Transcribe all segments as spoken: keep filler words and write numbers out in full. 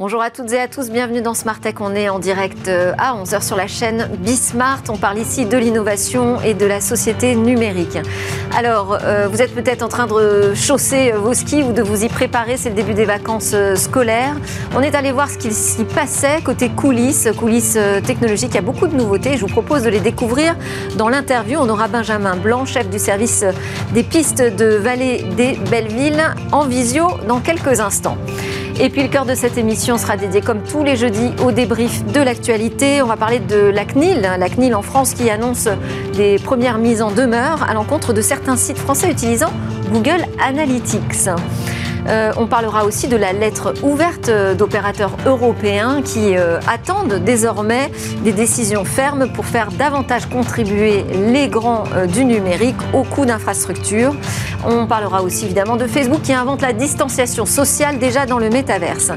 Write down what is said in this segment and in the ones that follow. Bonjour à toutes et à tous, bienvenue dans Smart Tech. On est en direct à onze heures sur la chaîne Bismart. On parle ici de l'innovation et de la société numérique. Alors, euh, vous êtes peut-être en train de chausser vos skis ou de vous y préparer, c'est le début des vacances scolaires. On est allé voir ce qu'il s'y passait côté coulisses, coulisses technologiques. Il y a beaucoup de nouveautés, je vous propose de les découvrir dans l'interview. On aura Benjamin Blanc, chef du service des pistes de Vallée des Belleville, en visio dans quelques instants. Et puis le cœur de cette émission sera dédié comme tous les jeudis au débrief de l'actualité. On va parler de la C N I L, la C N I L en France qui annonce des premières mises en demeure à l'encontre de certains sites français utilisant Google Analytics. Euh, on parlera aussi de la lettre ouverte d'opérateurs européens qui euh, attendent désormais des décisions fermes pour faire davantage contribuer les grands euh, du numérique au coût d'infrastructures. On parlera aussi évidemment de Facebook qui invente la distanciation sociale déjà dans le métaverse.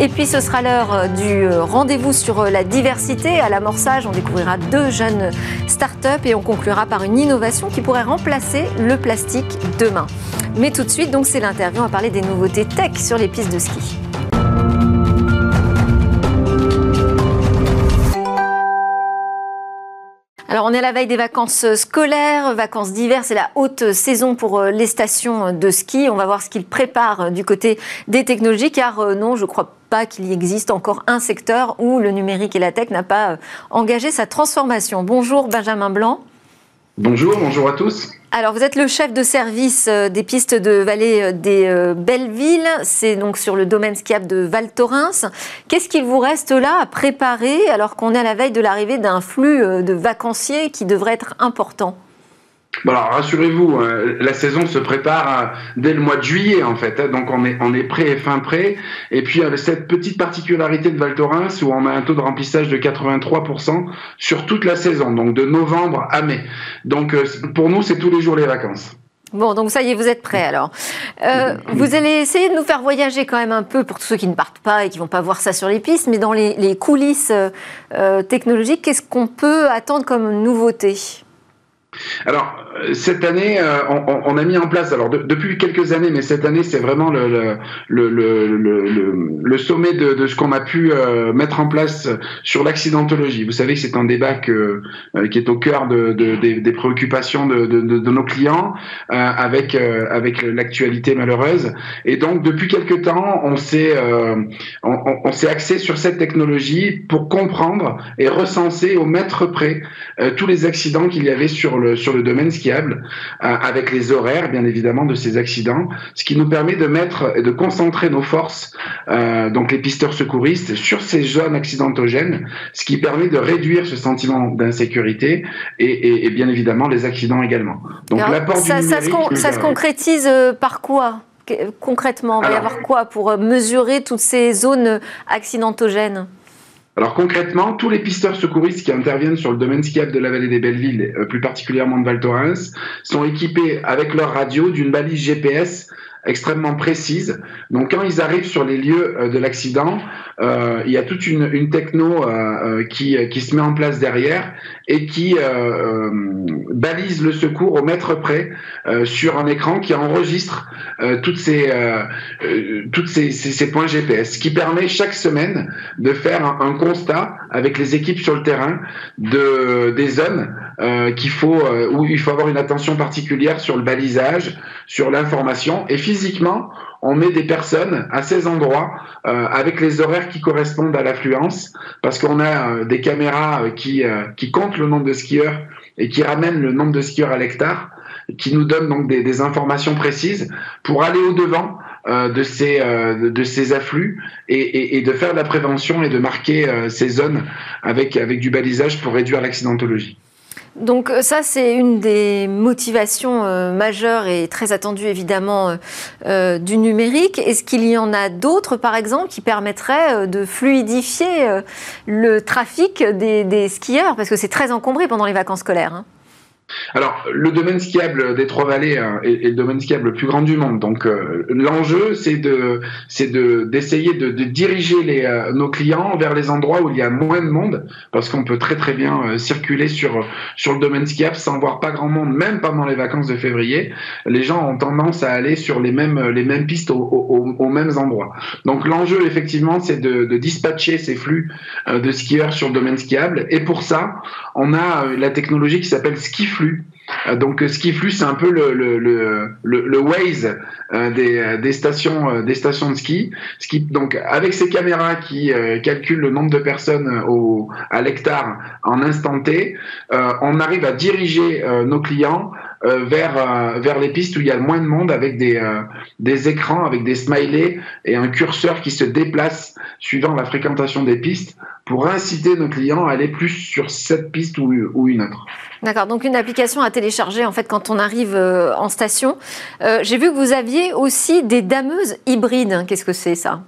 Et puis ce sera l'heure du rendez-vous sur la diversité. À l'amorçage, on découvrira deux jeunes start-up et on conclura par une innovation qui pourrait remplacer le plastique demain. Mais tout de suite, donc, c'est l'interview. On va parler des nouveautés tech sur les pistes de ski. Alors, on est à la veille des vacances scolaires, vacances d'hiver, c'est la haute saison pour les stations de ski. On va voir ce qu'ils préparent du côté des technologies, car non, je crois pas. pas qu'il existe encore un secteur où le numérique et la tech n'a pas engagé sa transformation. Bonjour Benjamin Blanc. Bonjour, bonjour à tous. Alors vous êtes le chef de service des pistes de Vallée des Belleville, c'est donc sur le domaine skiable de Val Thorens. Qu'est-ce qu'il vous reste là à préparer alors qu'on est à la veille de l'arrivée d'un flux de vacanciers qui devrait être important ? Bon alors rassurez-vous, euh, la saison se prépare euh, dès le mois de juillet en fait, hein, donc on est, on est prêt et fin prêt. Et puis avec cette petite particularité de Val Thorens où on a un taux de remplissage de quatre-vingt-trois pour cent sur toute la saison, donc de novembre à mai. Donc euh, pour nous c'est tous les jours les vacances. Bon, donc ça y est, vous êtes prêts alors. Euh, vous allez essayer de nous faire voyager quand même un peu, pour tous ceux qui ne partent pas et qui ne vont pas voir ça sur les pistes, mais dans les, les coulisses euh, technologiques, qu'est-ce qu'on peut attendre comme nouveauté ? Alors, cette année, euh, on, on a mis en place, alors de, depuis quelques années, mais cette année, c'est vraiment le, le, le, le, le, le sommet de, de ce qu'on a pu euh, mettre en place sur l'accidentologie. Vous savez que c'est un débat que, euh, qui est au cœur de, de, des, des préoccupations de, de, de, de nos clients euh, avec, euh, avec l'actualité malheureuse. Et donc, depuis quelques temps, on s'est euh, on, on, on s'est axé sur cette technologie pour comprendre et recenser au mètre près euh, tous les accidents qu'il y avait sur le sur le domaine skiable, euh, avec les horaires bien évidemment de ces accidents, ce qui nous permet de mettre et de concentrer nos forces, euh, donc les pisteurs secouristes, sur ces zones accidentogènes, ce qui permet de réduire ce sentiment d'insécurité et, et, et bien évidemment les accidents également. Donc l'apport du numérique, ça se, con, ça se concrétise par quoi concrètement? Il va y avoir quoi pour mesurer toutes ces zones accidentogènes? Alors concrètement, tous les pisteurs secouristes qui interviennent sur le domaine skiable de la Vallée des Belleville, plus particulièrement de Val Thorens, sont équipés avec leur radio d'une balise G P S extrêmement précise. Donc quand ils arrivent sur les lieux de l'accident, euh, il y a toute une, une techno euh, qui, qui se met en place derrière et qui euh, balise le secours au mètre près euh, sur un écran qui enregistre euh, toutes ces, euh, toutes ces, ces, ces points G P S, ce qui permet chaque semaine de faire un, un constat avec les équipes sur le terrain de, des zones euh, qu'il faut, euh, où il faut avoir une attention particulière sur le balisage, sur l'information et physiquement, on met des personnes à ces endroits euh, avec les horaires qui correspondent à l'affluence parce qu'on a euh, des caméras euh, qui, euh, qui comptent le nombre de skieurs et qui ramènent le nombre de skieurs à l'hectare, qui nous donnent donc des, des informations précises pour aller au-devant euh, de, ces, euh, de ces afflux et, et, et de faire de la prévention et de marquer euh, ces zones avec, avec du balisage pour réduire l'accidentologie. Donc ça, c'est une des motivations euh, majeures et très attendues, évidemment, euh, du numérique. Est-ce qu'il y en a d'autres, par exemple, qui permettraient de fluidifier euh, le trafic des, des skieurs? Parce que c'est très encombré pendant les vacances scolaires. Hein. Alors, le domaine skiable des Trois-Vallées hein, est, est le domaine skiable le plus grand du monde. Donc, euh, l'enjeu, c'est de, c'est de, d'essayer de, de diriger les, euh, nos clients vers les endroits où il y a moins de monde, parce qu'on peut très très bien euh, circuler sur, sur le domaine skiable sans voir pas grand monde, même pendant les vacances de février. Les gens ont tendance à aller sur les mêmes, les mêmes pistes au, au, aux mêmes endroits. Donc, l'enjeu, effectivement, c'est de, de dispatcher ces flux euh, de skieurs sur le domaine skiable. Et pour ça, on a euh, la technologie qui s'appelle SkiFlux. Donc SkiFlux, c'est un peu le, le, le, le Waze euh, des, des, stations, euh, des stations de ski. Ski donc, avec ces caméras qui euh, calculent le nombre de personnes au, à l'hectare en instant T, euh, on arrive à diriger euh, nos clients euh, vers, euh, vers les pistes où il y a le moins de monde, avec des, euh, des écrans, avec des smileys et un curseur qui se déplace suivant la fréquentation des pistes, pour inciter nos clients à aller plus sur cette piste ou, ou une autre. D'accord, donc une application à télécharger en fait quand on arrive euh, en station. Euh, j'ai vu que vous aviez aussi des dameuses hybrides. Qu'est-ce que c'est ça ?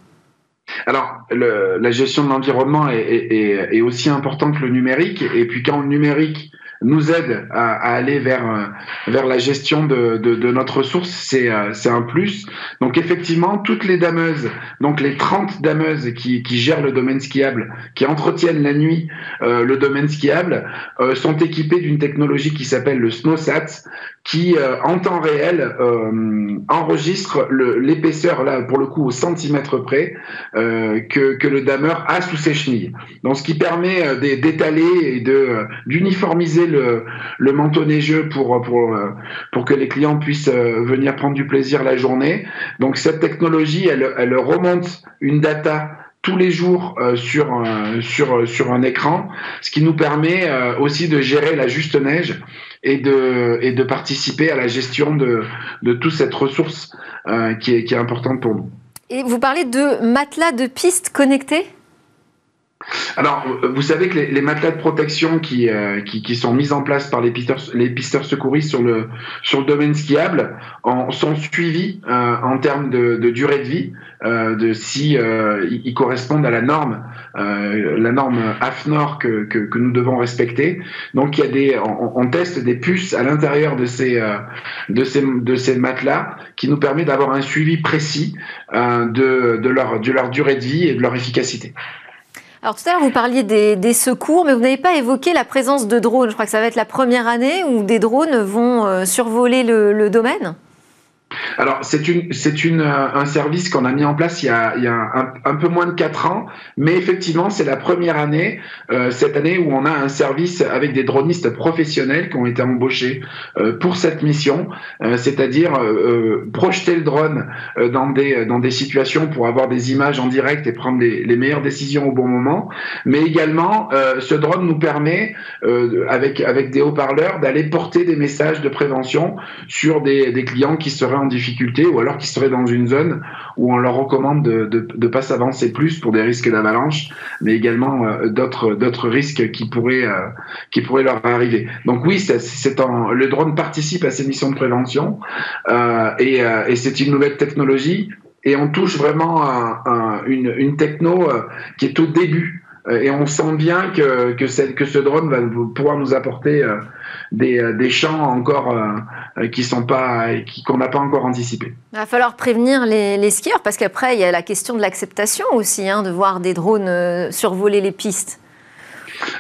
Alors, le, la gestion de l'environnement est, est, est, est aussi importante que le numérique. Et puis quand le numérique nous aide à, à aller vers, vers la gestion de, de, de notre ressource, c'est, c'est un plus. Donc effectivement, toutes les dameuses, donc les trente dameuses qui, qui gèrent le domaine skiable, qui entretiennent la nuit euh, le domaine skiable, euh, sont équipées d'une technologie qui s'appelle le SnowSat, qui euh, en temps réel euh, enregistre le, l'épaisseur, là pour le coup au centimètre près, euh, que, que le dameur a sous ses chenilles. Donc ce qui permet d'étaler et de, d'uniformiser Le, le manteau neigeux pour, pour, pour que les clients puissent venir prendre du plaisir la journée. Donc cette technologie, elle, elle remonte une data tous les jours euh, sur, un, sur, sur un écran, ce qui nous permet euh, aussi de gérer la juste neige et de, et de participer à la gestion de, de toute cette ressource euh, qui est, qui est importante pour nous. Et vous parlez de matelas de pistes connectés ? Alors, vous savez que les, les matelas de protection qui, euh, qui, qui sont mis en place par les pisteurs, les pisteurs secouristes sur le, sur le domaine skiable en, sont suivis euh, en termes de, de durée de vie, euh, de si euh, ils correspondent à la norme, euh, la norme AFNOR que, que, que nous devons respecter. Donc, il y a des, on, on teste des puces à l'intérieur de ces, euh, de ces, de ces matelas qui nous permet d'avoir un suivi précis euh, de, de, leur, de leur durée de vie et de leur efficacité. Alors tout à l'heure, vous parliez des, des secours, mais vous n'avez pas évoqué la présence de drones. Je crois que ça va être la première année où des drones vont euh, survoler le, le domaine. Alors c'est une c'est une euh, un service qu'on a mis en place il y a il y a un, un peu moins de quatre ans, mais effectivement c'est la première année euh, cette année où on a un service avec des dronistes professionnels qui ont été embauchés euh, pour cette mission, euh, c'est-à-dire euh, projeter le drone euh, dans des dans des situations pour avoir des images en direct et prendre les, les meilleures décisions au bon moment, mais également euh, ce drone nous permet euh, avec avec des haut-parleurs d'aller porter des messages de prévention sur des des clients qui seraient en difficulté ou alors qu'ils seraient dans une zone où on leur recommande de ne pas s'avancer plus pour des risques d'avalanche, mais également euh, d'autres, d'autres risques qui pourraient, euh, qui pourraient leur arriver. Donc oui, c'est, c'est en, le drone participe à ces missions de prévention euh, et, euh, et c'est une nouvelle technologie et on touche vraiment à, à une, une techno euh, qui est au début euh, et on sent bien que, que, cette, que ce drone va pouvoir nous apporter euh, Des, des champs encore euh, qui sont pas, qui, qu'on n'a pas encore anticipés. Il va falloir prévenir les, les skieurs parce qu'après il y a la question de l'acceptation aussi, hein, de voir des drones survoler les pistes.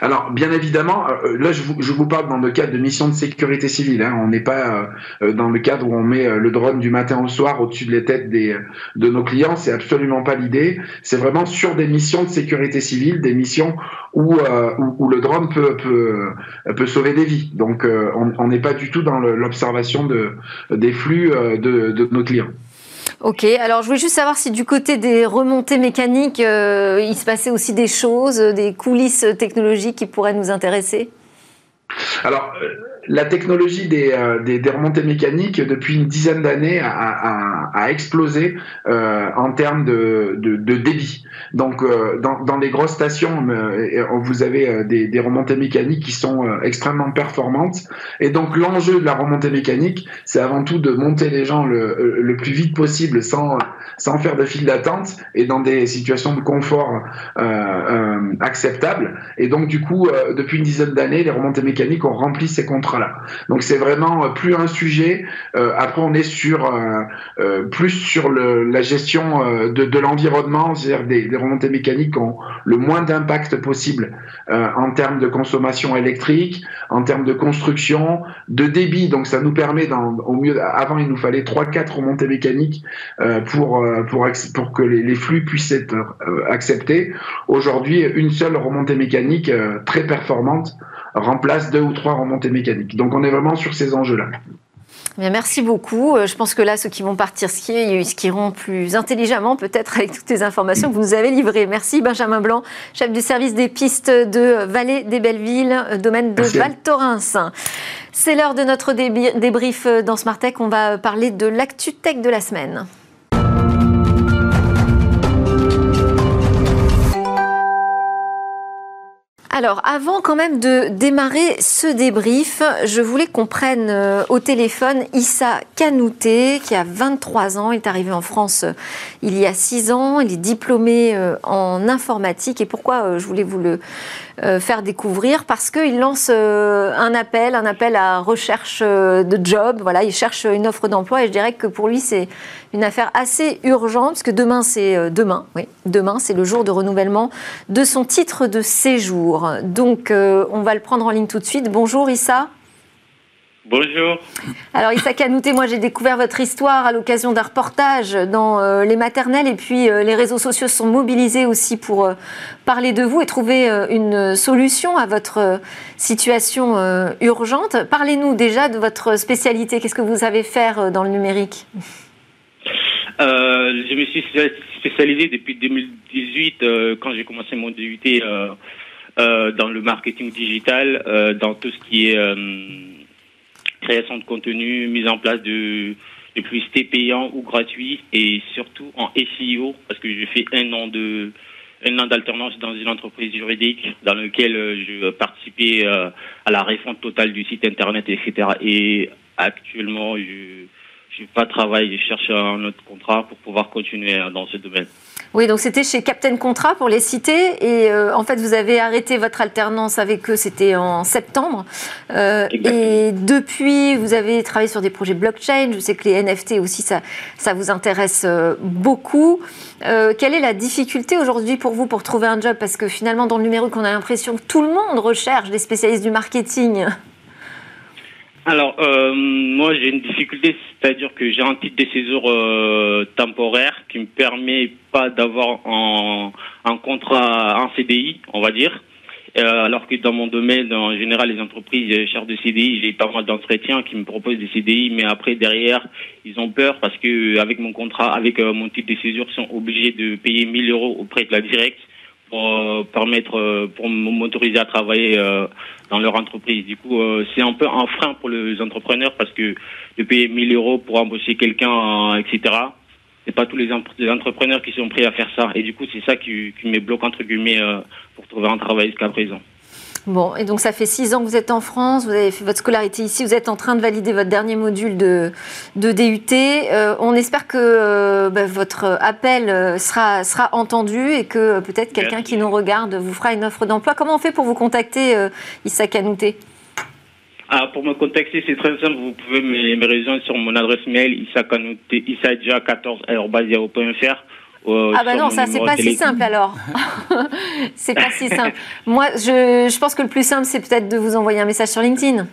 Alors, bien évidemment, là, je vous, je vous parle dans le cadre de missions de sécurité civile. Hein. On n'est pas euh, dans le cadre où on met euh, le drone du matin au soir au-dessus de les têtes des, de nos clients. C'est absolument pas l'idée. C'est vraiment sur des missions de sécurité civile, des missions où, euh, où, où le drone peut, peut, peut sauver des vies. Donc, euh, on n'est pas du tout dans le, l'observation de, des flux euh, de, de nos clients. Ok, alors je voulais juste savoir si du côté des remontées mécaniques, euh, il se passait aussi des choses, des coulisses technologiques qui pourraient nous intéresser. Alors, la technologie des, euh, des, des remontées mécaniques, depuis une dizaine d'années, a, a, a explosé euh, en termes de, de, de débit. Donc, euh, dans, dans les grosses stations, euh, vous avez des, des remontées mécaniques qui sont euh, extrêmement performantes. Et donc, l'enjeu de la remontée mécanique, c'est avant tout de monter les gens le, le plus vite possible sans, sans faire de file d'attente et dans des situations de confort euh, euh, acceptables. Et donc, du coup, euh, depuis une dizaine d'années, les remontées mécaniques ont rempli ces contrats chiffres-là. Donc c'est vraiment plus un sujet. Euh, après, on est sur euh, euh, plus sur le, la gestion euh, de, de l'environnement, c'est-à-dire des, des remontées mécaniques qui ont le moins d'impact possible euh, en termes de consommation électrique, en termes de construction, de débit. Donc ça nous permet, dans, au mieux, avant il nous fallait trois quatre remontées mécaniques euh, pour, euh, pour, pour que les, les flux puissent être euh, acceptés. Aujourd'hui, une seule remontée mécanique euh, très performante remplace deux ou trois remontées mécaniques. Donc on est vraiment sur ces enjeux-là. Bien, merci beaucoup. Je pense que là, ceux qui vont partir skier, ils skieront plus intelligemment peut-être avec toutes les informations que vous nous avez livrées. Merci Benjamin Blanc, chef du service des pistes de Vallée des Belleville, domaine de Val Thorens. C'est l'heure de notre débri- débrief dans Smart Tech. On va parler de l'actu tech de la semaine. Alors, avant quand même de démarrer ce débrief, je voulais qu'on prenne au téléphone Issa Kanouté, qui a vingt-trois ans, il est arrivé en France il y a six ans, il est diplômé en informatique. Et pourquoi je voulais vous le faire découvrir? Parce qu'il lance un appel, un appel à recherche de job, voilà, il cherche une offre d'emploi et je dirais que pour lui c'est une affaire assez urgente, parce que demain c'est, demain, oui, demain, c'est le jour de renouvellement de son titre de séjour. Donc, euh, on va le prendre en ligne tout de suite. Bonjour Issa. Bonjour. Alors Issa Kanouté, moi j'ai découvert votre histoire à l'occasion d'un reportage dans euh, les maternelles et puis euh, les réseaux sociaux sont mobilisés aussi pour euh, parler de vous et trouver euh, une solution à votre euh, situation euh, urgente. Parlez-nous déjà de votre spécialité. Qu'est-ce que vous savez faire euh, dans le numérique ? euh, Je me suis spécialisé depuis deux mille dix-huit euh, quand j'ai commencé mon D U T euh, Euh, dans le marketing digital, euh, dans tout ce qui est euh, création de contenu, mise en place de, de publicités payantes ou gratuites, et surtout en S E O, parce que j'ai fait un an de un an d'alternance dans une entreprise juridique dans laquelle je participais euh, à la refonte totale du site internet, et cetera. Et actuellement, je je n'ai pas travaillé, je cherche un autre contrat pour pouvoir continuer dans ce domaine. Oui, donc c'était chez Captain Contrat pour les citer et euh, en fait vous avez arrêté votre alternance avec eux, c'était en septembre euh, et depuis vous avez travaillé sur des projets blockchain, je sais que les N F T aussi ça, ça vous intéresse euh, beaucoup. Euh, quelle est la difficulté aujourd'hui pour vous pour trouver un job? Parce que finalement dans le numérique on a l'impression que tout le monde recherche des spécialistes du marketing. Alors, euh, moi, j'ai une difficulté, c'est-à-dire que j'ai un titre de séjour euh, temporaire qui me permet pas d'avoir un, un contrat, un C D I, on va dire. Euh, alors que dans mon domaine, en général, les entreprises cherchent de C D I. J'ai pas mal d'entretiens qui me proposent des C D I, mais après, derrière, ils ont peur parce que avec mon contrat, avec euh, mon titre de séjour, ils sont obligés de payer mille euros auprès de la directe pour permettre, pour m'autoriser à travailler dans leur entreprise. Du coup, c'est un peu un frein pour les entrepreneurs parce que de payer mille euros pour embaucher quelqu'un, et cetera, c'est pas tous les entrepreneurs qui sont prêts à faire ça. Et du coup, c'est ça qui, qui me bloque, entre guillemets, pour trouver un travail jusqu'à présent. Bon, et donc ça fait six ans que vous êtes en France, vous avez fait votre scolarité ici, vous êtes en train de valider votre dernier module de, de D U T. Euh, on espère que euh, bah, votre appel sera, sera entendu et que euh, peut-être quelqu'un Merci. qui nous regarde vous fera une offre d'emploi. Comment on fait pour vous contacter, euh, Issa Kanouté? Ah, pour me contacter, c'est très simple. Vous pouvez me, me rejoindre sur mon adresse mail, issa kanouté issa dia quatorze arobase yahoo point fr. Euh, ah bah non, ça c'est pas si simple alors. C'est pas si simple. Moi, je, je pense que le plus simple, c'est peut-être de vous envoyer un message sur LinkedIn.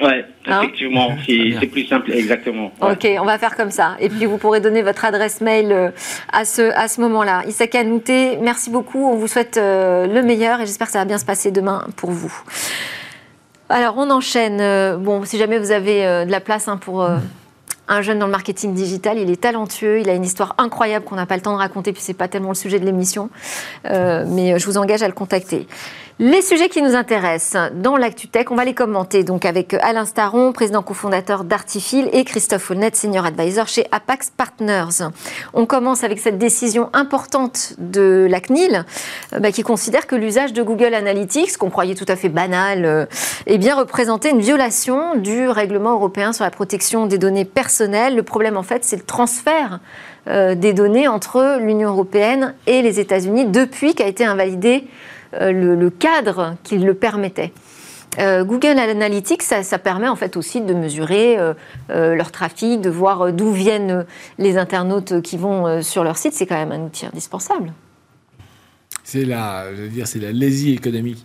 Ouais, hein, effectivement, c'est, c'est plus simple, exactement. Ouais. Ok, on va faire comme ça. Et puis vous pourrez donner votre adresse mail à ce, à ce moment-là. Issa Kanouté, merci beaucoup. On vous souhaite le meilleur et j'espère que ça va bien se passer demain pour vous. Alors on enchaîne. Bon, si jamais vous avez de la place hein, pour. Euh, Un jeune dans le marketing digital, il est talentueux, il a une histoire incroyable qu'on n'a pas le temps de raconter, puis ce n'est pas tellement le sujet de l'émission, euh, mais je vous engage à le contacter. Les sujets qui nous intéressent dans l'Actu Tech, on va les commenter donc avec Alain Staron, président cofondateur d'Artifil, et Christophe Fournet, senior advisor chez Apax Partners. On commence avec cette décision importante de la C N I L, euh, bah, qui considère que l'usage de Google Analytics, qu'on croyait tout à fait banal, euh, eh bien représentait une violation du règlement européen sur la protection des données personnelles. Le problème, en fait, c'est le transfert euh, des données entre l'Union européenne et les États-Unis depuis qu'a été invalidé euh, le, le cadre qui le permettait. Euh, Google Analytics, ça, ça permet en fait aussi de mesurer euh, euh, leur trafic, de voir d'où viennent les internautes qui vont euh, sur leur site. C'est quand même un outil indispensable. C'est la, je veux dire, c'est la lazy économie.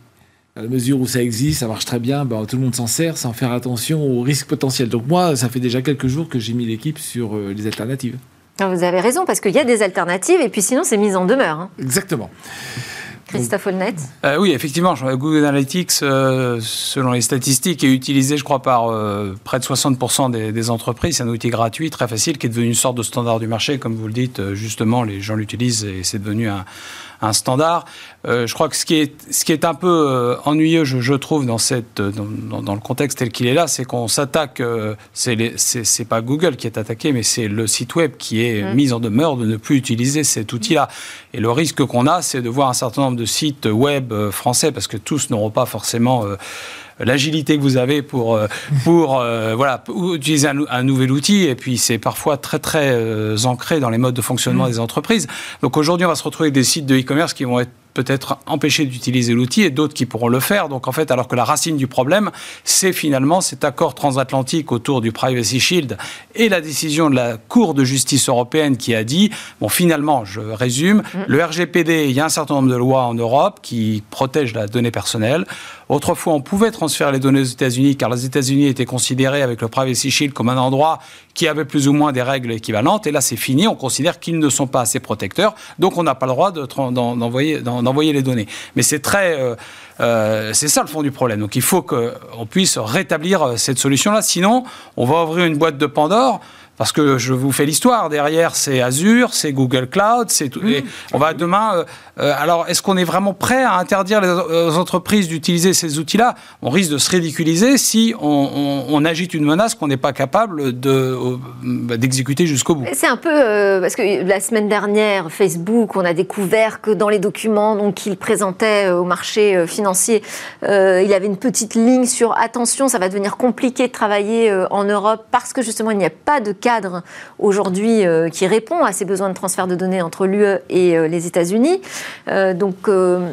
À la mesure où ça existe, ça marche très bien, ben, tout le monde s'en sert sans faire attention aux risques potentiels. Donc moi, ça fait déjà quelques jours que j'ai mis l'équipe sur euh, les alternatives. Vous avez raison, parce qu'il y a des alternatives, et puis sinon, c'est mise en demeure. Hein. Exactement. Christophe Fournet. euh, Oui, effectivement, Google Analytics, euh, selon les statistiques, est utilisé, je crois, par euh, près de soixante pour cent des, des entreprises. C'est un outil gratuit, très facile, qui est devenu une sorte de standard du marché. Comme vous le dites, justement, les gens l'utilisent et c'est devenu un, un standard. Euh, je crois que ce qui est, ce qui est un peu euh, ennuyeux, je, je trouve, dans, cette, dans, dans, dans le contexte tel qu'il est là, c'est qu'on s'attaque... Euh, c'est, les, c'est, c'est pas Google qui est attaqué, mais c'est le site web qui est mmh. mis en demeure de ne plus utiliser cet outil-là. Et le risque qu'on a, c'est de voir un certain nombre de sites web français, parce que tous n'auront pas forcément euh, l'agilité que vous avez pour, euh, pour euh, voilà, utiliser un, un nouvel outil. Et puis, c'est parfois très, très euh, ancré dans les modes de fonctionnement mmh. des entreprises. Donc, aujourd'hui, on va se retrouver avec des sites de e-commerce qui vont être peut-être empêcher d'utiliser l'outil et d'autres qui pourront le faire. Donc en fait, alors que la racine du problème, c'est finalement cet accord transatlantique autour du Privacy Shield et la décision de la Cour de justice européenne qui a dit, bon finalement, je résume, mmh. le R G P D, il y a un certain nombre de lois en Europe qui protègent la donnée personnelle. Autrefois, on pouvait transférer les données aux États-Unis car les États-Unis étaient considérés avec le Privacy Shield comme un endroit qui avait plus ou moins des règles équivalentes. Et là, c'est fini. On considère qu'ils ne sont pas assez protecteurs. Donc, on n'a pas le droit de, d'en, d'envoyer, d'en, d'envoyer les données. Mais c'est très... Euh, euh, c'est ça, le fond du problème. Donc, il faut qu'on puisse rétablir cette solution-là. Sinon, on va ouvrir une boîte de Pandore. Parce que je vous fais l'histoire. Derrière, c'est Azure, c'est Google Cloud, c'est tout. Et on va demain... Euh, euh, alors, est-ce qu'on est vraiment prêt à interdire les, aux entreprises d'utiliser ces outils-là ? On risque de se ridiculiser si on, on, on agite une menace qu'on n'est pas capable de, euh, bah, d'exécuter jusqu'au bout. C'est un peu... Euh, parce que la semaine dernière, Facebook, on a découvert que dans les documents donc, qu'il présentait au marché financier, euh, il avait une petite ligne sur « Attention, ça va devenir compliqué de travailler euh, en Europe parce que justement, il n'y a pas de cadre aujourd'hui euh, qui répond à ces besoins de transfert de données entre l'U E et euh, les États-Unis. Euh, donc, euh,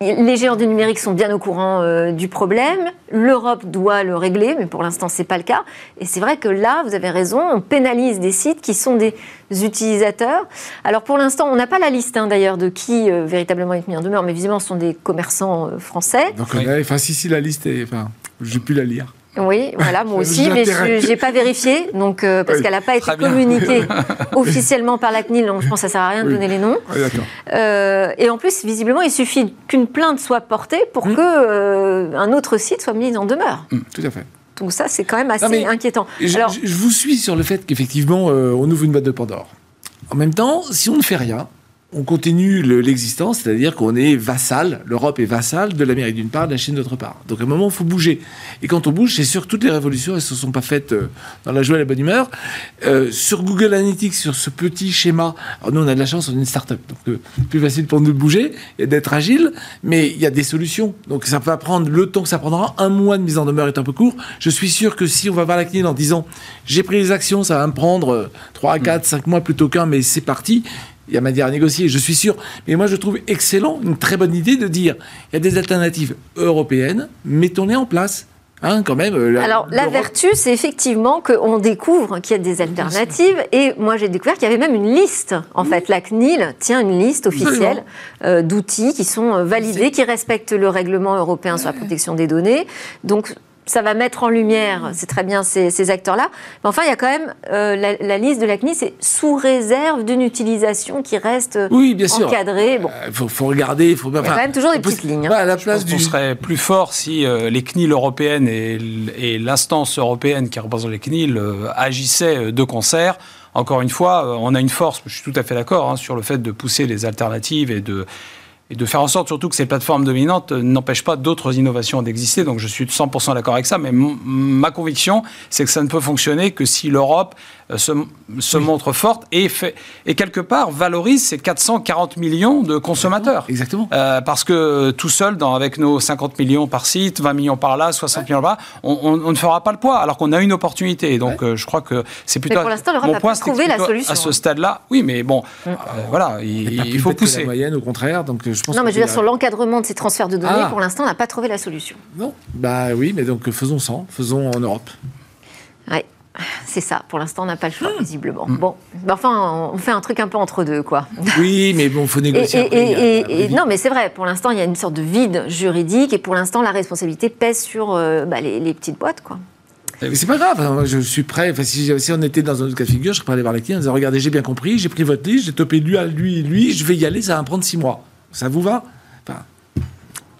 les géants du numérique sont bien au courant euh, du problème. L'Europe doit le régler, mais pour l'instant, c'est pas le cas. Et c'est vrai que là, vous avez raison, on pénalise des sites qui sont des utilisateurs. Alors, pour l'instant, on n'a pas la liste, hein, d'ailleurs, de qui euh, véritablement est mis en demeure, mais visiblement, ce sont des commerçants euh, français. Donc, on a, enfin, si, si, la liste, est, enfin, j'ai pu la lire. Oui, voilà, moi aussi, mais je n'ai pas vérifié, donc, euh, parce oui, qu'elle n'a pas été communiquée officiellement par la C N I L, donc je pense que ça ne sert à rien de oui. donner les noms. Oui, euh, et en plus, visiblement, il suffit qu'une plainte soit portée pour mmh. qu'un euh, autre site soit mis en demeure. Mmh, tout à fait. Donc ça, c'est quand même assez non, mais inquiétant. Je, Alors, je vous suis sur le fait qu'effectivement, euh, on ouvre une boîte de Pandore. En même temps, si on ne fait rien, on continue le, l'existence, c'est-à-dire qu'on est vassal, l'Europe est vassale de l'Amérique d'une part, de la Chine d'autre part. Donc à un moment, il faut bouger. Et quand on bouge, c'est sûr, toutes les révolutions, elles ne se sont pas faites euh, dans la joie et la bonne humeur. Euh, sur Google Analytics, sur ce petit schéma, alors nous, on a de la chance, on est une start-up, donc euh, plus facile pour nous de bouger et d'être agile, mais il y a des solutions. Donc ça peut prendre le temps que ça prendra. Un mois de mise en demeure est un peu court. Je suis sûr que si on va voir la C N I L en disant « j'ai pris les actions, ça va me prendre euh, trois, quatre, cinq mois plutôt qu'un, mais c'est parti », il y a matière à négocier, je suis sûr. Mais moi, je trouve excellent, une très bonne idée de dire il y a des alternatives européennes, mettons-les en place. Hein, quand même, la, Alors, l'Europe. La vertu, c'est effectivement qu'on découvre qu'il y a des alternatives. Et moi, j'ai découvert qu'il y avait même une liste. En oui. fait, la C N I L tient une liste officielle euh, d'outils qui sont validés, c'est... qui respectent le règlement européen ouais. sur la protection des données. Donc, ça va mettre en lumière, c'est très bien, ces, ces acteurs-là. Mais enfin, il y a quand même euh, la, la liste de la C N I L, c'est sous réserve d'une utilisation qui reste oui, bien sûr. encadrée. Bon. Euh, faut, faut regarder, il faut... Enfin, il y a quand même toujours des petites peut, lignes. Hein. Bah, à la place du... On serait plus fort si euh, les C N I L européennes et, et l'instance européenne qui représente les C N I L euh, agissaient de concert. Encore une fois, on a une force, je suis tout à fait d'accord, hein, sur le fait de pousser les alternatives et de... Et de faire en sorte surtout que ces plateformes dominantes n'empêchent pas d'autres innovations d'exister. Donc je suis cent pour cent d'accord avec ça. Mais m- ma conviction, c'est que ça ne peut fonctionner que si l'Europe se, se oui. montre forte et, fait, et quelque part valorise ces quatre cent quarante millions de consommateurs. Exactement. Euh, parce que tout seul, dans, avec nos cinquante millions par site, vingt millions par là, soixante ouais. millions par là, on, on, on ne fera pas le poids alors qu'on a une opportunité. Et donc ouais. euh, je crois que c'est plutôt... Mais pour l'instant, l'Europe n'a pas trouvé la solution. À ce stade-là, oui, mais bon, mm. euh, voilà, il, il faut pousser. La moyenne, au contraire, donc... je pense non, mais je veux dire, a... sur l'encadrement de ces transferts de données, ah. pour l'instant, on n'a pas trouvé la solution. Non, bah oui, mais donc faisons sans, faisons en Europe. Oui, c'est ça. Pour l'instant, on n'a pas le choix, mmh. visiblement. Mmh. Bon, bah, enfin, on fait un truc un peu entre deux, quoi. Oui, mais bon, il faut négocier. Et, et, après, et, a, et, et non, mais c'est vrai, pour l'instant, il y a une sorte de vide juridique et pour l'instant, la responsabilité pèse sur euh, bah, les, les petites boîtes, quoi. C'est pas grave, je suis prêt. Enfin, si, si on était dans un autre cas de figure, je serais prêt à aller voir les clients en disant, regardez, j'ai bien compris, j'ai pris votre liste, j'ai topé lui à lui, lui, je vais y aller, ça va me prendre six mois. Ça vous va ? Enfin...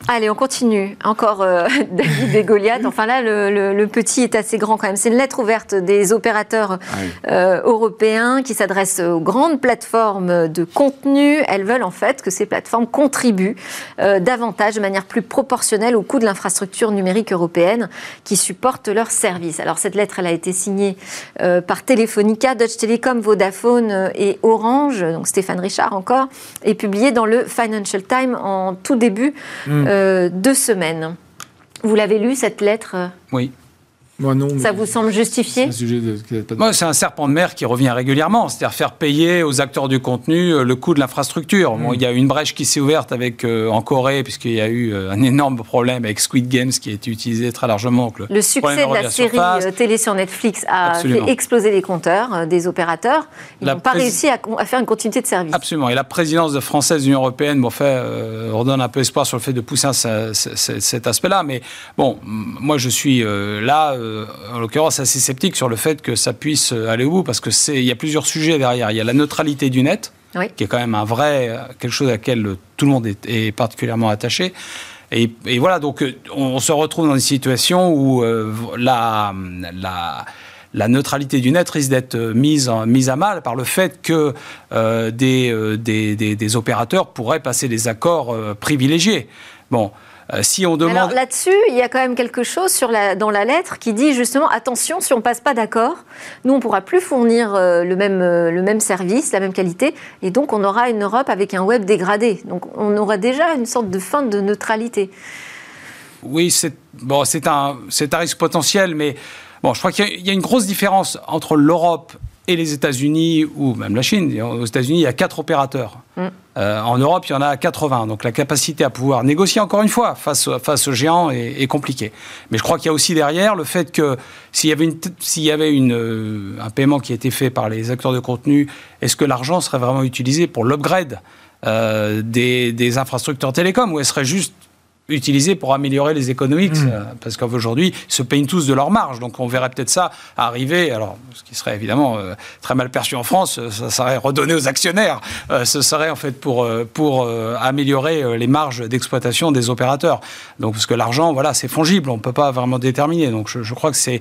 Allez, on continue. Encore euh, David et Goliath. Enfin là, le, le, le petit est assez grand quand même. C'est une lettre ouverte des opérateurs ah oui. euh, européens qui s'adressent aux grandes plateformes de contenu. Elles veulent en fait que ces plateformes contribuent euh, davantage, de manière plus proportionnelle, au coût de l'infrastructure numérique européenne qui supporte leurs services. Alors cette lettre, elle a été signée euh, par Telefonica, Deutsche Telekom, Vodafone et Orange, donc Stéphane Richard encore, et publiée dans le Financial Times en tout début. Mm. Euh, Euh, deux semaines. Vous l'avez lu, cette lettre ? Oui. Moi non, mais ça vous semble justifié ? C'est un sujet de... Moi, c'est un serpent de mer qui revient régulièrement, c'est-à-dire faire payer aux acteurs du contenu le coût de l'infrastructure. Mmh. Bon, il y a une brèche qui s'est ouverte avec, euh, en Corée, puisqu'il y a eu un énorme problème avec Squid Games qui a été utilisé très largement. Le, le succès de, de la série surface. Télé sur Netflix a Absolument. fait exploser les compteurs euh, des opérateurs. Ils n'ont pas pré... réussi à, à faire une continuité de service. Absolument. Et la présidence de française de l'Union européenne bon, fait, euh, redonne un peu espoir sur le fait de pousser ça, ça, ça, cet aspect-là. Mais bon, moi, je suis euh, là... Euh, en l'occurrence assez sceptique sur le fait que ça puisse aller au bout, parce que c'est, il y a plusieurs sujets derrière. Il y a la neutralité du net, oui. qui est quand même un vrai, quelque chose à laquelle tout le monde est, est particulièrement attaché. Et, et voilà, donc on se retrouve dans une situation où euh, la, la, la neutralité du net risque d'être mise, en, mise à mal par le fait que euh, des, euh, des, des, des opérateurs pourraient passer des accords euh, privilégiés. Bon. Euh, si on demande... Alors là-dessus, il y a quand même quelque chose sur la, dans la lettre qui dit justement, attention, si on ne passe pas d'accord, nous on ne pourra plus fournir euh, le, même, euh, le même service, la même qualité, et donc on aura une Europe avec un web dégradé. Donc on aura déjà une sorte de fin de neutralité. Oui, c'est, bon, c'est, un, c'est un risque potentiel, mais bon, je crois qu'il y a, il y a une grosse différence entre l'Europe et les États-Unis, ou même la Chine. Aux États-Unis, il y a quatre opérateurs. Mm. Euh, en Europe, il y en a quatre-vingts. Donc la capacité à pouvoir négocier, encore une fois, face, face aux géants est, est compliquée. Mais je crois qu'il y a aussi derrière le fait que s'il y avait, une, s'il y avait une, euh, un paiement qui a été fait par les acteurs de contenu, est-ce que l'argent serait vraiment utilisé pour l'upgrade euh, des, des infrastructures télécoms, ou est-ce serait juste utilisé pour améliorer les économies, mmh. parce qu'aujourd'hui, ils se peignent tous de leur marge. Donc on verrait peut-être ça arriver, alors ce qui serait évidemment euh, très mal perçu en France, ça serait redonné aux actionnaires, euh, ce serait en fait pour, pour euh, améliorer les marges d'exploitation des opérateurs. Donc, parce que l'argent, voilà, c'est fongible, on ne peut pas vraiment déterminer. Donc je, je crois que c'est...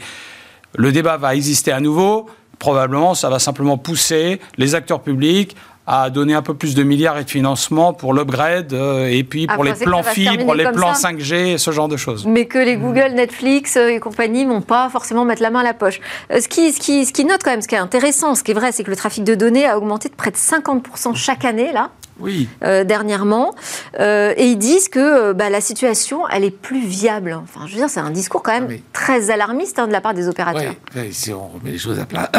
le débat va exister à nouveau, probablement ça va simplement pousser les acteurs publics à donner un peu plus de milliards et de financement pour l'upgrade, euh, et puis pour ah, les plans fibres, les plans ça. cinq G, ce genre de choses. Mais que les Google, Netflix et compagnie ne vont pas forcément mettre la main à la poche. Euh, ce, qui, ce, qui, ce qui note quand même, ce qui est intéressant, ce qui est vrai, c'est que le trafic de données a augmenté de près de cinquante pour cent chaque année, là. Oui. Euh, dernièrement, euh, et ils disent que euh, bah, la situation, elle est plus viable. Enfin, je veux dire, c'est un discours quand même oui. très alarmiste hein, de la part des opérateurs. Oui, oui, si on remet les choses à plat.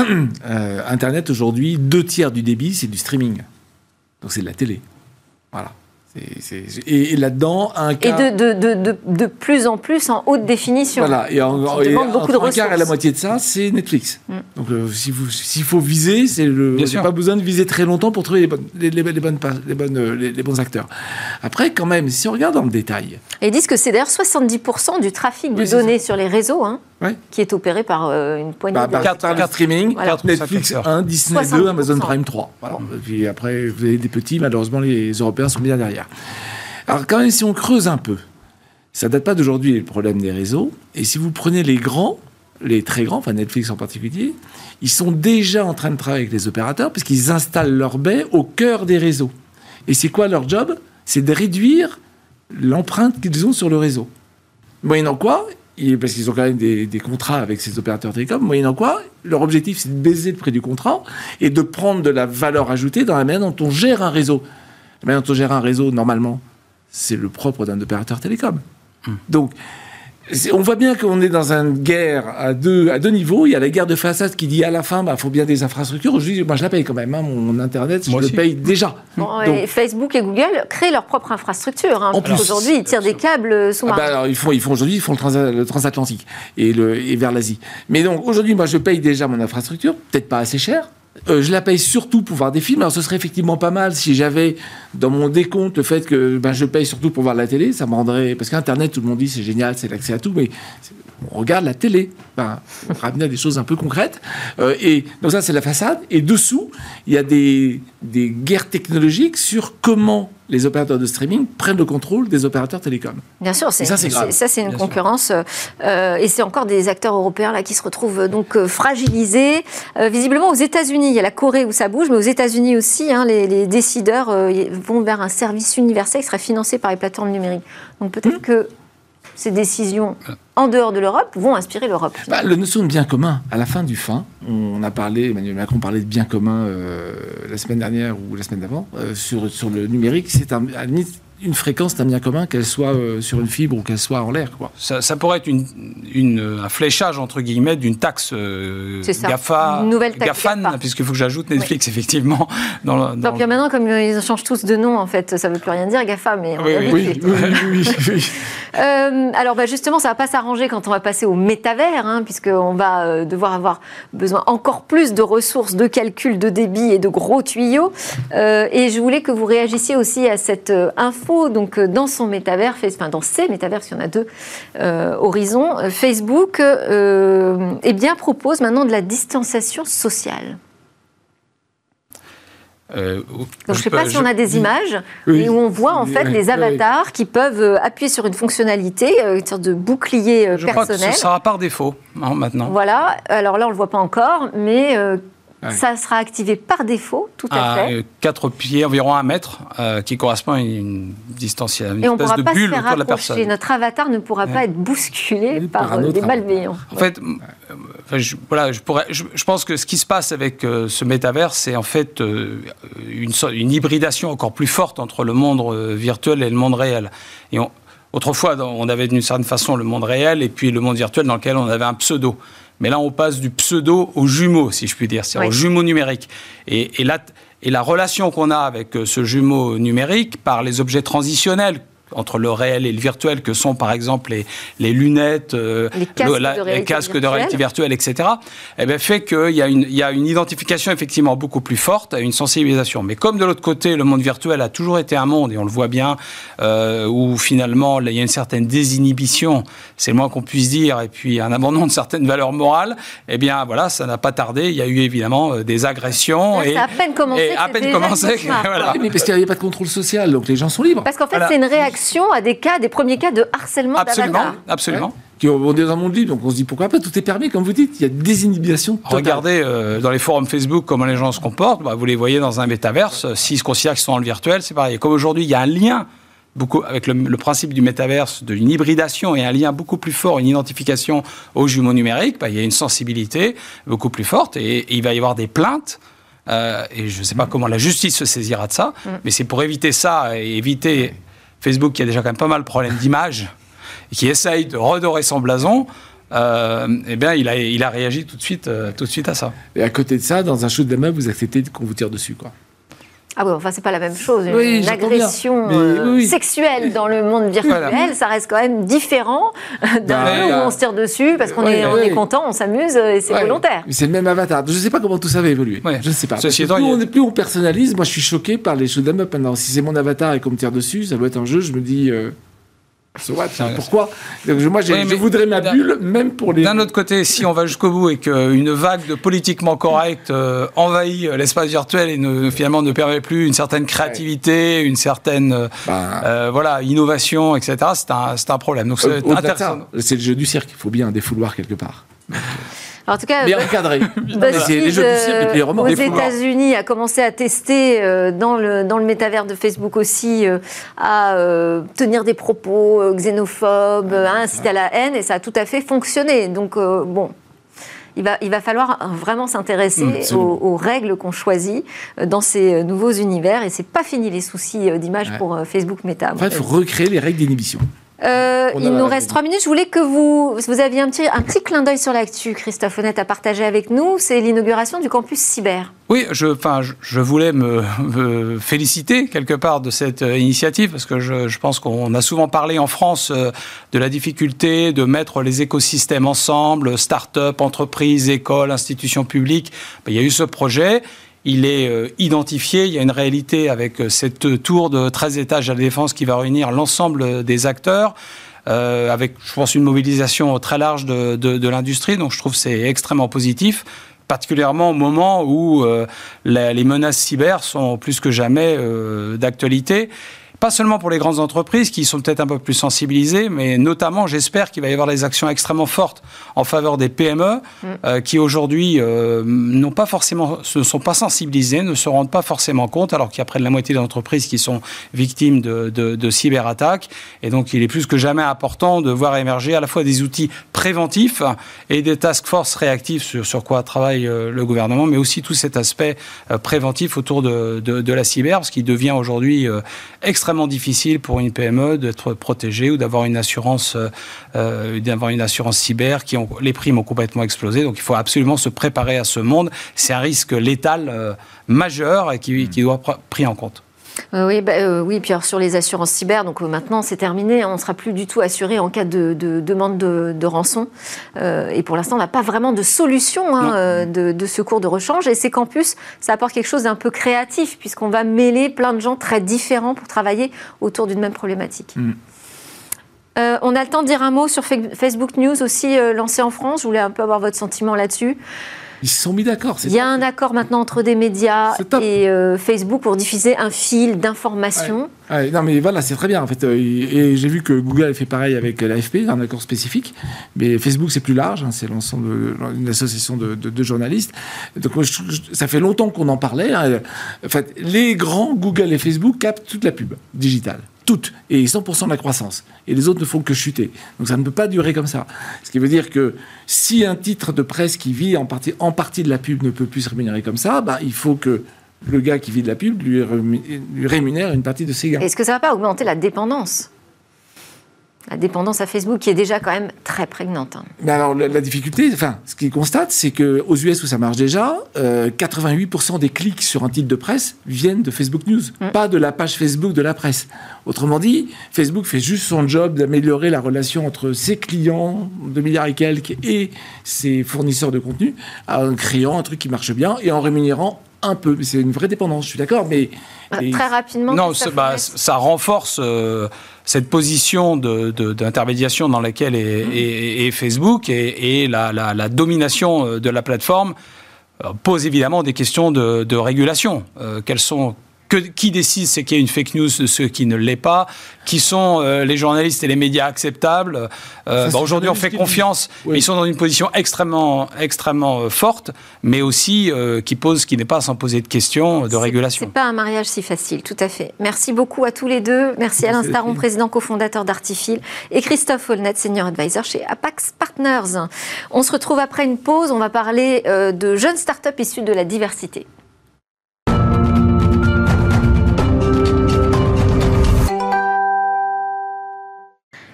euh, Internet, aujourd'hui, deux tiers du débit, c'est du streaming. Donc, c'est de la télé. Voilà. C'est, c'est... Et, et là-dedans, un quart... Et de, de, de, de, de plus en plus en haute définition. Voilà. Et en, et demande beaucoup de ressources. Un quart à la moitié de ça, c'est Netflix. Mm. Donc, euh, s'il faut, s'il faut viser, c'est le... Bien sûr. Pas besoin de viser très longtemps pour trouver les, bonnes, les, les, les, bonnes, les, bonnes, les, les bons acteurs. Après, quand même, si on regarde dans le détail... Et ils disent que c'est d'ailleurs soixante-dix pour cent du trafic de oui, données sur les réseaux, hein, oui. qui est opéré par euh, une poignée bah, de... Par quatre streaming, voilà. Netflix un, Disney deux, Amazon Prime trois. Voilà. Mm. Puis après, vous avez des petits, malheureusement, les Européens sont bien derrière. Alors quand même, si on creuse un peu, ça ne date pas d'aujourd'hui le problème des réseaux, et si vous prenez les grands, les très grands, enfin Netflix en particulier, ils sont déjà en train de travailler avec les opérateurs parce qu'ils installent leur baie au cœur des réseaux. Et c'est quoi leur job ? C'est de réduire l'empreinte qu'ils ont sur le réseau. Moyennant quoi, parce qu'ils ont quand même des, des contrats avec ces opérateurs télécoms, moyennant quoi, leur objectif c'est de baiser le prix du contrat et de prendre de la valeur ajoutée dans la manière dont on gère un réseau. Mais quand on gère un réseau, normalement, c'est le propre d'un opérateur télécom. Mmh. Donc, on voit bien qu'on est dans une guerre à deux, à deux niveaux. Il y a la guerre de façade qui dit à la fin, bah, faut bien des infrastructures. Aujourd'hui, moi, je la paye quand même. Hein, mon Internet, moi je aussi. le paye déjà. Bon, donc, et Facebook et Google créent leur propre infrastructure. Hein, en plus, aujourd'hui, ils tirent des câbles sous-marins. Ah bah alors, ils font, ils font aujourd'hui, ils font le, trans- le transatlantique et, le, et vers l'Asie. Mais donc, aujourd'hui, moi, je paye déjà mon infrastructure, peut-être pas assez cher. Euh, je la paye surtout pour voir des films. Alors, ce serait effectivement pas mal si j'avais dans mon décompte le fait que ben, je paye surtout pour voir la télé. Ça me rendrait... Parce qu'Internet, tout le monde dit c'est génial, c'est l'accès à tout, mais on regarde la télé. Ben, on ramène à des choses un peu concrètes. Euh, et donc ça, c'est la façade. Et dessous, il y a des, des guerres technologiques sur comment les opérateurs de streaming prennent le contrôle des opérateurs télécoms. Bien sûr, c'est, ça, c'est, c'est, ça, c'est une Bien concurrence. Euh, et c'est encore des acteurs européens là, qui se retrouvent donc euh, fragilisés. Euh, visiblement, aux États-Unis, il y a la Corée où ça bouge, mais aux États-Unis aussi, hein, les, les décideurs euh, vont vers un service universel qui serait financé par les plateformes numériques. Donc peut-être mmh. que ces décisions en dehors de l'Europe vont inspirer l'Europe. Bah, le notion de bien commun, à la fin du fin, on a parlé, Emmanuel Macron parlait de bien commun euh, la semaine dernière ou la semaine d'avant, euh, sur, sur le numérique, c'est un, à la limite une fréquence d'un bien commun, qu'elle soit euh, sur une fibre ou qu'elle soit en l'air. Quoi. Ça, ça pourrait être une, une, un fléchage, entre guillemets, d'une taxe euh, GAFA, une nouvelle taxe GAFAN, GAFA. Puisqu'il faut que j'ajoute Netflix, oui. effectivement. Dans la, dans... Donc, bien maintenant, comme ils changent tous de nom, en fait, ça ne veut plus rien dire, GAFA, mais... Oui, oui, oui, oui, oui, oui. euh, alors, bah, justement, ça ne va pas s'arranger quand on va passer au métavers, hein, puisqu'on va euh, devoir avoir besoin encore plus de ressources, de calculs, de débit et de gros tuyaux. Euh, et je voulais que vous réagissiez aussi à cette euh, info. Donc, dans son métavers, enfin, dans ses métavers, parce qu'il y en a deux euh, horizons, Facebook euh, eh bien, propose maintenant de la distanciation sociale. Euh, donc, je ne sais pas je... si on a des images, oui. mais où on voit en fait oui. les avatars oui. qui peuvent appuyer sur une fonctionnalité, une sorte de bouclier je personnel. Je crois que ce sera par défaut hein, maintenant. Voilà, alors là on ne le voit pas encore, mais... Euh, ça sera activé par défaut, tout à, à fait. quatre pieds, environ un mètre, euh, qui correspond à une distance, à une et espèce de bulle autour de la personne. Et notre avatar ne pourra ouais. pas être bousculé par, par euh, des malveillants. En ouais. fait, enfin, je, voilà, je, pourrais, je, je pense que ce qui se passe avec euh, ce métavers, c'est en fait euh, une, une hybridation encore plus forte entre le monde euh, virtuel et le monde réel. Et on, autrefois, on avait d'une certaine façon le monde réel et puis le monde virtuel dans lequel on avait un pseudo. Mais là, on passe du pseudo au jumeau, si je puis dire, c'est-à-dire oui. au jumeau numérique. Et, et, la, et la relation qu'on a avec ce jumeau numérique, par les objets transitionnels, entre le réel et le virtuel, que sont par exemple les, les lunettes, euh, les casques, le, la, de, réalité les casques de réalité virtuelle, et cetera, eh bien, fait qu'il y a, une, il y a une identification effectivement beaucoup plus forte, une sensibilisation. Mais comme de l'autre côté, le monde virtuel a toujours été un monde, et on le voit bien, euh, où finalement il y a une certaine désinhibition, c'est le moins qu'on puisse dire, et puis un abandon de certaines valeurs morales, eh bien voilà, ça n'a pas tardé, il y a eu évidemment des agressions. Là, et, ça a à peine commencé. Et à peine commencé. Voilà. Oui, mais parce qu'il n'y avait pas de contrôle social, donc les gens sont libres. Parce qu'en fait, voilà. c'est une réaction à des cas, des premiers cas de harcèlement d'avatar. Absolument, absolument. Ouais. On est dans un monde libre, donc on se dit pourquoi pas, tout est permis, comme vous dites, il y a des inhibitions totales. Regardez euh, dans les forums Facebook comment les gens se comportent, bah, vous les voyez dans un métaverse, s'ils se considèrent qu'ils sont dans le virtuel, c'est pareil. Comme aujourd'hui, il y a un lien beaucoup, avec le, le principe du métaverse, d'une hybridation et un lien beaucoup plus fort, une identification aux jumeaux numériques, bah, il y a une sensibilité beaucoup plus forte et, et il va y avoir des plaintes. Euh, et je ne sais pas comment la justice se saisira de ça, mmh. mais c'est pour éviter ça et éviter... Facebook qui a déjà quand même pas mal de problèmes d'image et qui essaye de redorer son blason, euh, eh bien il a, il a réagi tout de, suite, euh, tout de suite à ça. Et à côté de ça, dans un shoot d'amène, vous acceptez qu'on vous tire dessus, quoi. Ah oui, enfin, c'est pas la même chose. Une, oui, une agression euh, oui. sexuelle dans le monde virtuel, voilà. ça reste quand même différent d'un bah, monde là. Où on se tire dessus parce qu'on oui, est, oui. est content, on s'amuse et c'est oui. volontaire. Mais c'est le même avatar. Je ne sais pas comment tout ça va évoluer. Oui. Je ne sais pas. Plus, étant, on, a... plus on personnalise, moi je suis choqué par les shoot'em up maintenant. Si c'est mon avatar et qu'on me tire dessus, ça doit être un jeu, je me dis... Euh... So what, hein, pourquoi ? Donc, moi, j'ai, oui, je voudrais ma bulle, même pour les... D'un autre côté, si on va jusqu'au bout et qu'une vague de politiquement correct euh, envahit l'espace virtuel et ne, finalement ne permet plus une certaine créativité, une certaine bah, euh, voilà, innovation, et cetera, c'est un, c'est un problème. Donc, c'est, intéressant. Ça, c'est le jeu du cirque, il faut bien un défouloir quelque part. Donc, alors, en tout cas, bien encadré. BuzzFeed euh, aux États-Unis a commencé à tester euh, dans le dans le métavers de Facebook aussi euh, à euh, tenir des propos euh, xénophobes, ah, à inciter ah. à la haine, et ça a tout à fait fonctionné. Donc euh, bon. Il va, il va falloir vraiment s'intéresser mmh, aux, aux règles qu'on choisit dans ces nouveaux univers. Et c'est pas fini les soucis d'image ouais. pour Facebook Meta. Enfin, il faut recréer les règles d'inhibition. Euh, il nous reste trois minutes. Je voulais que vous, vous aviez un petit, un petit clin d'œil sur l'actu, Christophe Fournet, à partager avec nous. C'est l'inauguration du campus cyber. Oui, je, enfin, je voulais me, me féliciter quelque part de cette initiative parce que je, je pense qu'on a souvent parlé en France de la difficulté de mettre les écosystèmes ensemble, start-up, entreprises, écoles, institutions publiques. Ben, il y a eu ce projet. Il est identifié, il y a une réalité avec cette tour de treize étages à la Défense qui va réunir l'ensemble des acteurs, euh, avec, je pense, une mobilisation très large de, de, de l'industrie. Donc je trouve que c'est extrêmement positif, particulièrement au moment où euh, la, les menaces cyber sont plus que jamais euh, d'actualité. Pas seulement pour les grandes entreprises qui sont peut-être un peu plus sensibilisées, mais notamment, j'espère qu'il va y avoir des actions extrêmement fortes en faveur des P M E mmh. euh, qui aujourd'hui euh, n'ont pas forcément, ne sont pas sensibilisées, ne se rendent pas forcément compte, alors qu'il y a près de la moitié des entreprises qui sont victimes de, de, de cyberattaques. Et donc, il est plus que jamais important de voir émerger à la fois des outils préventifs et des task forces réactives sur, sur quoi travaille euh, le gouvernement, mais aussi tout cet aspect euh, préventif autour de, de, de la cyber, ce qui devient aujourd'hui euh, extrêmement extrêmement difficile pour une P M E d'être protégée ou d'avoir une assurance, euh, d'avoir une assurance cyber qui ont, les primes ont complètement explosé. Donc il faut absolument se préparer à ce monde. C'est un risque létal euh, majeur et qui, qui doit être pr- pris en compte. Euh, oui, bah, euh, oui, puis alors sur les assurances cyber, donc euh, maintenant c'est terminé, on ne sera plus du tout assuré en cas de, de demande de, de rançon. Euh, et pour l'instant, on n'a pas vraiment de solution hein, euh, de, de secours de rechange. Et ces campus, ça apporte quelque chose d'un peu créatif, puisqu'on va mêler plein de gens très différents pour travailler autour d'une même problématique. Mmh. Euh, on a le temps de dire un mot sur Facebook News aussi, euh, lancé en France. Je voulais un peu avoir votre sentiment là-dessus. Ils se sont mis d'accord. Il y a un accord maintenant entre des médias et euh, Facebook pour diffuser un fil d'informations. Ouais. Ouais, non mais voilà, c'est très bien en fait. Et j'ai vu que Google avait fait pareil avec l'A F P, un accord spécifique. Mais Facebook c'est plus large, hein, c'est l'ensemble d'une association de, de, de journalistes. Donc moi, je, je, ça fait longtemps qu'on en parlait. Hein. En fait, les grands Google et Facebook captent toute la pub digitale. Toutes, et cent pour cent de la croissance. Et les autres ne font que chuter. Donc ça ne peut pas durer comme ça. Ce qui veut dire que si un titre de presse qui vit en partie, en partie de la pub ne peut plus se rémunérer comme ça, bah, il faut que le gars qui vit de la pub lui rémunère une partie de ses gains. Est-ce que ça ne va pas augmenter la dépendance ? La dépendance à Facebook qui est déjà quand même très prégnante. Hein. Mais alors la, la difficulté, enfin, ce qu'ils constatent, c'est qu'aux U S où ça marche déjà, euh, quatre-vingt-huit pour cent des clics sur un titre de presse viennent de Facebook News, mmh. pas de la page Facebook de la presse. Autrement dit, Facebook fait juste son job d'améliorer la relation entre ses clients, deux milliards et quelques, et ses fournisseurs de contenu, en créant un truc qui marche bien et en rémunérant un peu. C'est une vraie dépendance, je suis d'accord, mais... Ah, et... Très rapidement... Non, ça, bah, ça renforce... Euh... cette position de, de, d'intermédiation dans laquelle est, est, est Facebook et, et la, la, la domination de la plateforme pose évidemment des questions de, de régulation. Euh, quelles sont... Que, qui décide ce qui est une fake news, ce qui ne l'est pas, qui sont euh, les journalistes et les médias acceptables. Euh, bah, aujourd'hui, on fait confiance. Oui. Mais ils sont dans une position extrêmement, extrêmement euh, forte, mais aussi euh, qui pose, qui n'est pas sans poser de questions de c'est, régulation. C'est pas un mariage si facile, tout à fait. Merci beaucoup à tous les deux. Merci, Merci Alain Staron, président cofondateur d'Artifil, et Christophe Fournet, senior advisor chez Apax Partners. On se retrouve après une pause. On va parler euh, de jeunes startups issues de la diversité.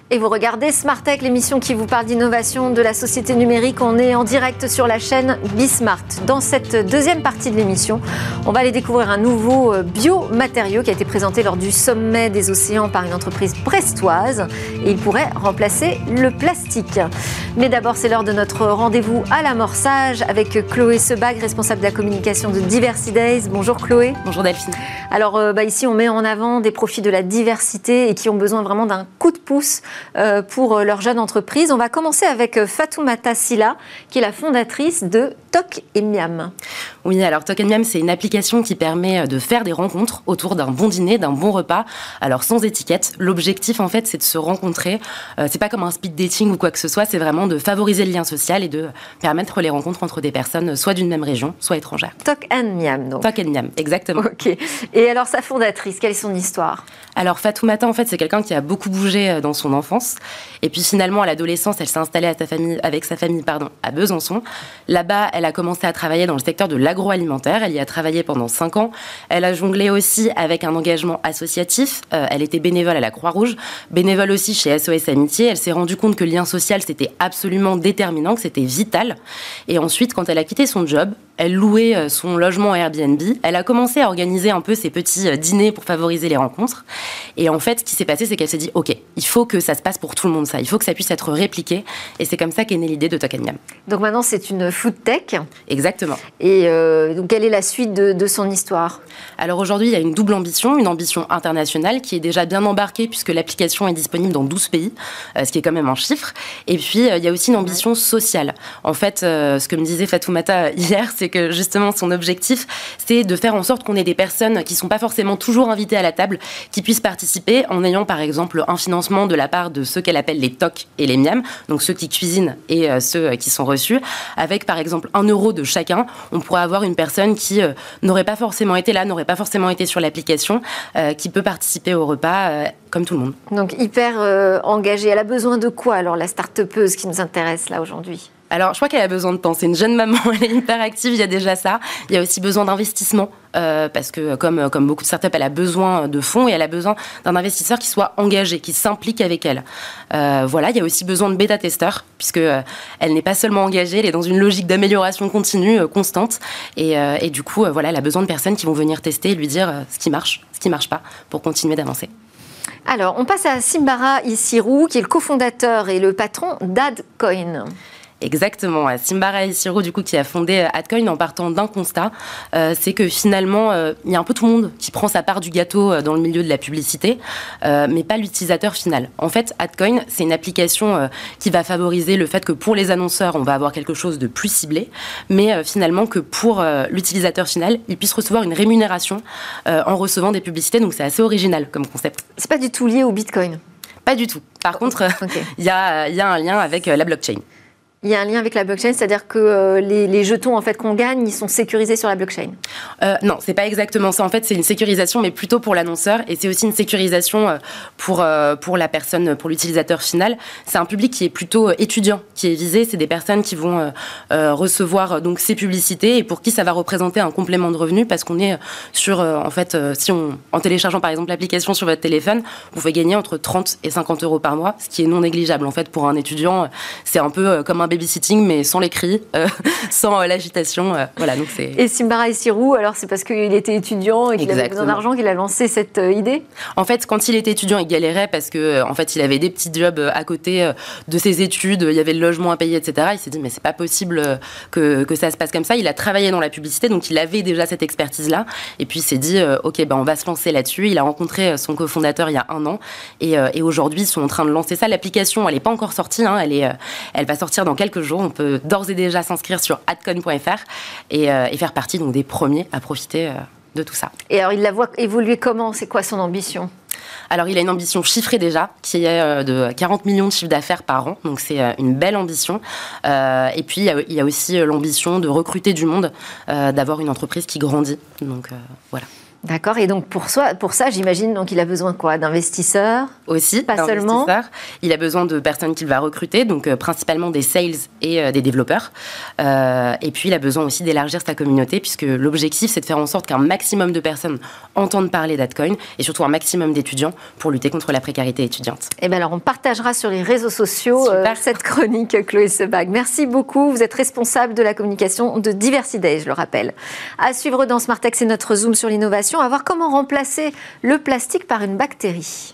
Et vous regardez Smart Tech, l'émission qui vous parle d'innovation de la société numérique. On est en direct sur la chaîne Bismart. Dans cette deuxième partie de l'émission, on va aller découvrir un nouveau biomatériau qui a été présenté lors du sommet des océans par une entreprise brestoise. Et il pourrait remplacer le plastique. Mais d'abord, c'est l'heure de notre rendez-vous à l'amorçage avec Chloé Sebag, responsable de la communication de Diversity Days. Bonjour Chloé. Bonjour Delphine. Alors euh, bah, ici, on met en avant des profits de la diversité et qui ont besoin vraiment d'un coup de pouce pour leur jeune entreprise. On va commencer avec Fatoumata Sylla, qui est la fondatrice de Tok et Miam. Oui, alors Tok et Miam, c'est une application qui permet de faire des rencontres autour d'un bon dîner, d'un bon repas, alors sans étiquette. L'objectif, en fait, c'est de se rencontrer. Euh, c'est pas comme un speed dating ou quoi que ce soit, c'est vraiment de favoriser le lien social et de permettre les rencontres entre des personnes soit d'une même région, soit étrangères. Tok et Miam, donc. Tok et Miam, exactement. Ok. Et alors, sa fondatrice, quelle est son histoire ? Alors, Fatoumata, en fait, c'est quelqu'un qui a beaucoup bougé dans son enfance. enfance. Et puis finalement, à l'adolescence, elle s'est installée à sa famille, avec sa famille pardon, à Besançon. Là-bas, elle a commencé à travailler dans le secteur de l'agroalimentaire. Elle y a travaillé pendant cinq ans. Elle a jonglé aussi avec un engagement associatif. Euh, elle était bénévole à la Croix-Rouge, bénévole aussi chez S O S Amitié. Elle s'est rendue compte que le lien social, c'était absolument déterminant, que c'était vital. Et ensuite, quand elle a quitté son job, elle louait son logement Airbnb. Elle a commencé à organiser un peu ses petits dîners pour favoriser les rencontres. Et en fait, ce qui s'est passé, c'est qu'elle s'est dit « Ok, il faut que ça se passe pour tout le monde, ça. Il faut que ça puisse être répliqué. » Et c'est comme ça qu'est née l'idée de Tok et Miam. Donc maintenant, c'est une food tech. Exactement. Et euh, donc, quelle est la suite de, de son histoire ? Alors aujourd'hui, il y a une double ambition, une ambition internationale qui est déjà bien embarquée puisque l'application est disponible dans douze pays, ce qui est quand même un chiffre. Et puis, il y a aussi une ambition sociale. En fait, ce que me disait Fatoumata hier, c'est que justement, son objectif, c'est de faire en sorte qu'on ait des personnes qui ne sont pas forcément toujours invitées à la table, qui puissent participer en ayant, par exemple, un financement de la part de ceux qu'elle appelle les Tok et les Miam, donc ceux qui cuisinent et ceux qui sont reçus. Avec, par exemple, un euro de chacun, on pourrait avoir une personne qui euh, n'aurait pas forcément été là, n'aurait pas forcément été sur l'application, euh, qui peut participer au repas euh, comme tout le monde. Donc hyper euh, engagée. Elle a besoin de quoi alors, la start-upeuse qui nous intéresse là aujourd'hui ? Alors, je crois qu'elle a besoin de temps. C'est une jeune maman, elle est hyper active, il y a déjà ça. Il y a aussi besoin d'investissement, euh, parce que comme, comme beaucoup de startups, elle a besoin de fonds et elle a besoin d'un investisseur qui soit engagé, qui s'implique avec elle. Euh, voilà, il y a aussi besoin de bêta-testeurs, puisque euh, elle n'est pas seulement engagée, elle est dans une logique d'amélioration continue, euh, constante. Et, euh, et du coup, euh, voilà, elle a besoin de personnes qui vont venir tester et lui dire euh, ce qui marche, ce qui ne marche pas, pour continuer d'avancer. Alors, on passe à Simbara Isirou, qui est le cofondateur et le patron d'AdCoin. Exactement. Simbara Isirou, du coup, qui a fondé AdCoin en partant d'un constat, euh, c'est que finalement, euh, il y a un peu tout le monde qui prend sa part du gâteau dans le milieu de la publicité, euh, mais pas l'utilisateur final. En fait, AdCoin, c'est une application euh, qui va favoriser le fait que pour les annonceurs, on va avoir quelque chose de plus ciblé, mais euh, finalement que pour euh, l'utilisateur final, il puisse recevoir une rémunération euh, en recevant des publicités. Donc, c'est assez original comme concept. C'est pas du tout lié au Bitcoin ? Pas du tout. Par contre, okay. il y a, il y a un lien avec la blockchain. Il y a un lien avec la blockchain, c'est-à-dire que euh, les, les jetons en fait, qu'on gagne, ils sont sécurisés sur la blockchain. euh, Non, c'est pas exactement ça. En fait, c'est une sécurisation, mais plutôt pour l'annonceur. Et c'est aussi une sécurisation euh, pour, euh, pour la personne, pour l'utilisateur final. C'est un public qui est plutôt euh, étudiant, qui est visé. C'est des personnes qui vont euh, euh, recevoir euh, donc, ces publicités et pour qui ça va représenter un complément de revenu parce qu'on est sur, euh, en fait, euh, si on, en téléchargeant par exemple l'application sur votre téléphone, vous pouvez gagner entre trente et cinquante euros par mois, ce qui est non négligeable. En fait, pour un étudiant, c'est un peu euh, comme un babysitting, mais sans les cris, euh, sans euh, l'agitation. Euh, voilà, donc c'est... Et Simbara Isirou, alors c'est parce qu'il était étudiant et qu'il Exactement. avait besoin d'argent qu'il a lancé cette euh, idée ? En fait, quand il était étudiant, il galérait parce que, euh, en fait, il avait des petits jobs à côté euh, de ses études, il y avait le logement à payer, et cetera. Il s'est dit, mais c'est pas possible euh, que, que ça se passe comme ça. Il a travaillé dans la publicité, donc il avait déjà cette expertise-là. Et puis il s'est dit, euh, ok, ben, on va se lancer là-dessus. Il a rencontré son cofondateur il y a un an et, euh, et aujourd'hui, ils sont en train de lancer ça. L'application, elle n'est pas encore sortie, hein, elle, est, euh, elle va sortir dans quelques jours. On peut d'ores et déjà s'inscrire sur adcon point f r et, euh, et faire partie donc, des premiers à profiter euh, de tout ça. Et alors, il la voit évoluer comment ? C'est quoi son ambition ? Alors, il a une ambition chiffrée déjà, qui est de quarante millions de chiffres d'affaires par an. Donc, c'est une belle ambition. Euh, et puis, il y a aussi l'ambition de recruter du monde, euh, d'avoir une entreprise qui grandit. Donc, euh, voilà. D'accord. Et donc, pour, soi, pour ça, j'imagine donc, il a besoin quoi ? D'investisseurs ? Aussi, pas seulement. Il a besoin de personnes qu'il va recruter, donc euh, principalement des sales et euh, des développeurs. Euh, et puis, il a besoin aussi d'élargir sa communauté, puisque l'objectif, c'est de faire en sorte qu'un maximum de personnes entendent parler d'AdCoin et surtout un maximum d'étudiants pour lutter contre la précarité étudiante. Et bien alors, on partagera sur les réseaux sociaux euh, cette chronique, Chloé Sebag. Merci beaucoup. Vous êtes responsable de la communication de Diversiday, je le rappelle. À suivre dans Smart Tech, c'est notre zoom sur l'innovation. À voir comment remplacer le plastique par une bactérie.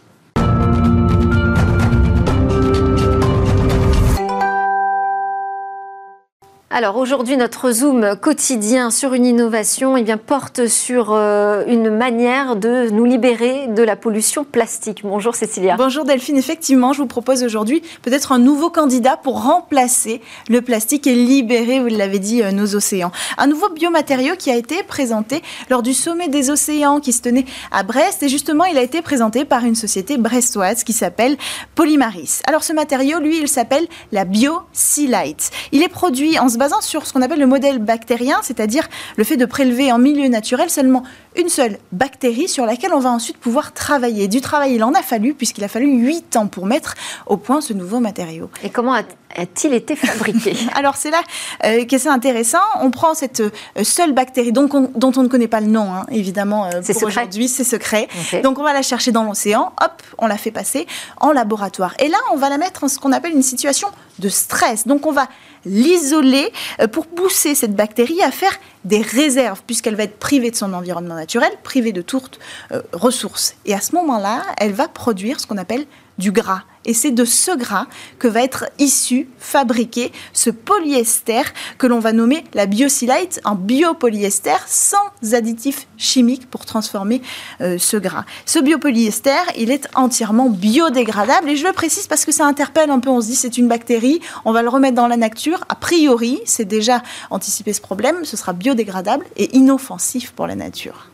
Alors aujourd'hui, notre Zoom quotidien sur une innovation eh bien, porte sur euh, une manière de nous libérer de la pollution plastique. Bonjour Cécilia. Bonjour Delphine. Effectivement, je vous propose aujourd'hui peut-être un nouveau candidat pour remplacer le plastique et libérer, vous l'avez dit, euh, nos océans. Un nouveau biomatériau qui a été présenté lors du sommet des océans qui se tenait à Brest. Et justement, il a été présenté par une société brestoise qui s'appelle Polymaris. Alors ce matériau, lui, il s'appelle la Biocylite. Il est produit en se basant sur ce qu'on appelle le modèle bactérien, c'est-à-dire le fait de prélever en milieu naturel seulement une seule bactérie sur laquelle on va ensuite pouvoir travailler. Du travail, il en a fallu, puisqu'il a fallu huit ans pour mettre au point ce nouveau matériau. Et comment a-t-il été fabriqué ? Alors c'est là euh, que c'est intéressant. On prend cette euh, seule bactérie dont on, dont on ne connaît pas le nom, hein, évidemment, euh, pour aujourd'hui, c'est secret. Okay. Donc on va la chercher dans l'océan, hop, on la fait passer en laboratoire. Et là, on va la mettre en ce qu'on appelle une situation de stress. Donc on va l'isoler pour pousser cette bactérie à faire des réserves, puisqu'elle va être privée de son environnement naturel, privée de toutes euh, ressources. Et à ce moment-là, elle va produire ce qu'on appelle du gras. Et c'est de ce gras que va être issu, fabriqué, ce polyester que l'on va nommer la Biocylite, un biopolyester sans additifs chimiques pour transformer euh, ce gras. Ce biopolyester, il est entièrement biodégradable, et je le précise parce que ça interpelle un peu, on se dit c'est une bactérie, on va le remettre dans la nature, a priori, c'est déjà anticipé ce problème, ce sera biodégradable et inoffensif pour la nature.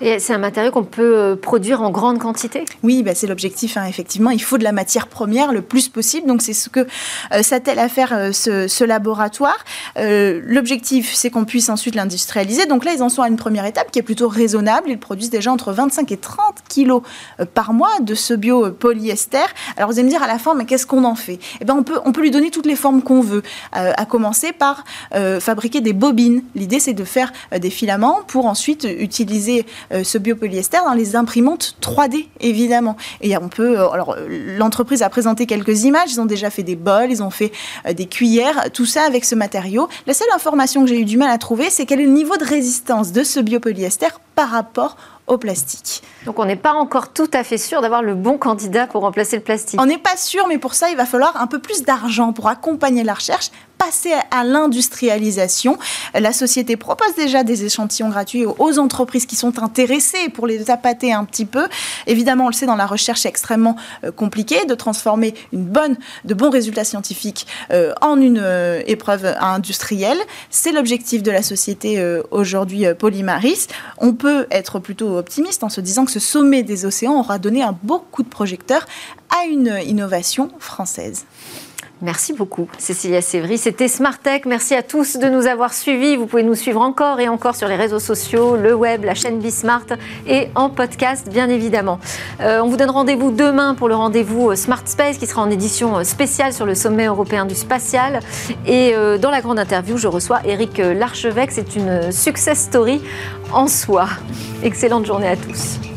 Et c'est un matériau qu'on peut produire en grande quantité ? Oui, bah c'est l'objectif, hein, effectivement. Il faut de la matière première le plus possible. Donc, c'est ce que euh, s'attelle à faire euh, ce, ce laboratoire. Euh, l'objectif, c'est qu'on puisse ensuite l'industrialiser. Donc là, ils en sont à une première étape qui est plutôt raisonnable. Ils produisent déjà entre vingt-cinq et trente kilos par mois de ce biopolyester. Alors, vous allez me dire à la fin, mais qu'est-ce qu'on en fait ? Eh bien, on peut, on peut lui donner toutes les formes qu'on veut, euh, à commencer par euh, fabriquer des bobines. L'idée, c'est de faire euh, des filaments pour ensuite utiliser Euh, ce biopolyester dans les imprimantes trois D, évidemment. Et on peut, euh, alors, l'entreprise a présenté quelques images, ils ont déjà fait des bols, ils ont fait euh, des cuillères, tout ça avec ce matériau. La seule information que j'ai eu du mal à trouver, c'est quel est le niveau de résistance de ce biopolyester par rapport au plastique. Donc on n'est pas encore tout à fait sûr d'avoir le bon candidat pour remplacer le plastique. On n'est pas sûr, mais pour ça, il va falloir un peu plus d'argent pour accompagner la recherche, passer à l'industrialisation. La société propose déjà des échantillons gratuits aux entreprises qui sont intéressées pour les appâter un petit peu. Évidemment, on le sait, dans la recherche, c'est extrêmement compliqué de transformer une bonne, de bons résultats scientifiques en une épreuve industrielle. C'est l'objectif de la société aujourd'hui, Polymaris. On peut être plutôt optimiste en se disant que ce sommet des océans aura donné un beau coup de projecteur à une innovation française. Merci beaucoup, Cécilia Sévry. C'était Smart Tech. Merci à tous de nous avoir suivis. Vous pouvez nous suivre encore et encore sur les réseaux sociaux, le web, la chaîne Bismart et en podcast, bien évidemment. Euh, on vous donne rendez-vous demain pour le rendez-vous Smart Space qui sera en édition spéciale sur le sommet européen du spatial. Et euh, dans la grande interview, je reçois Éric Larchevêque. C'est une success story en soi. Excellente journée à tous.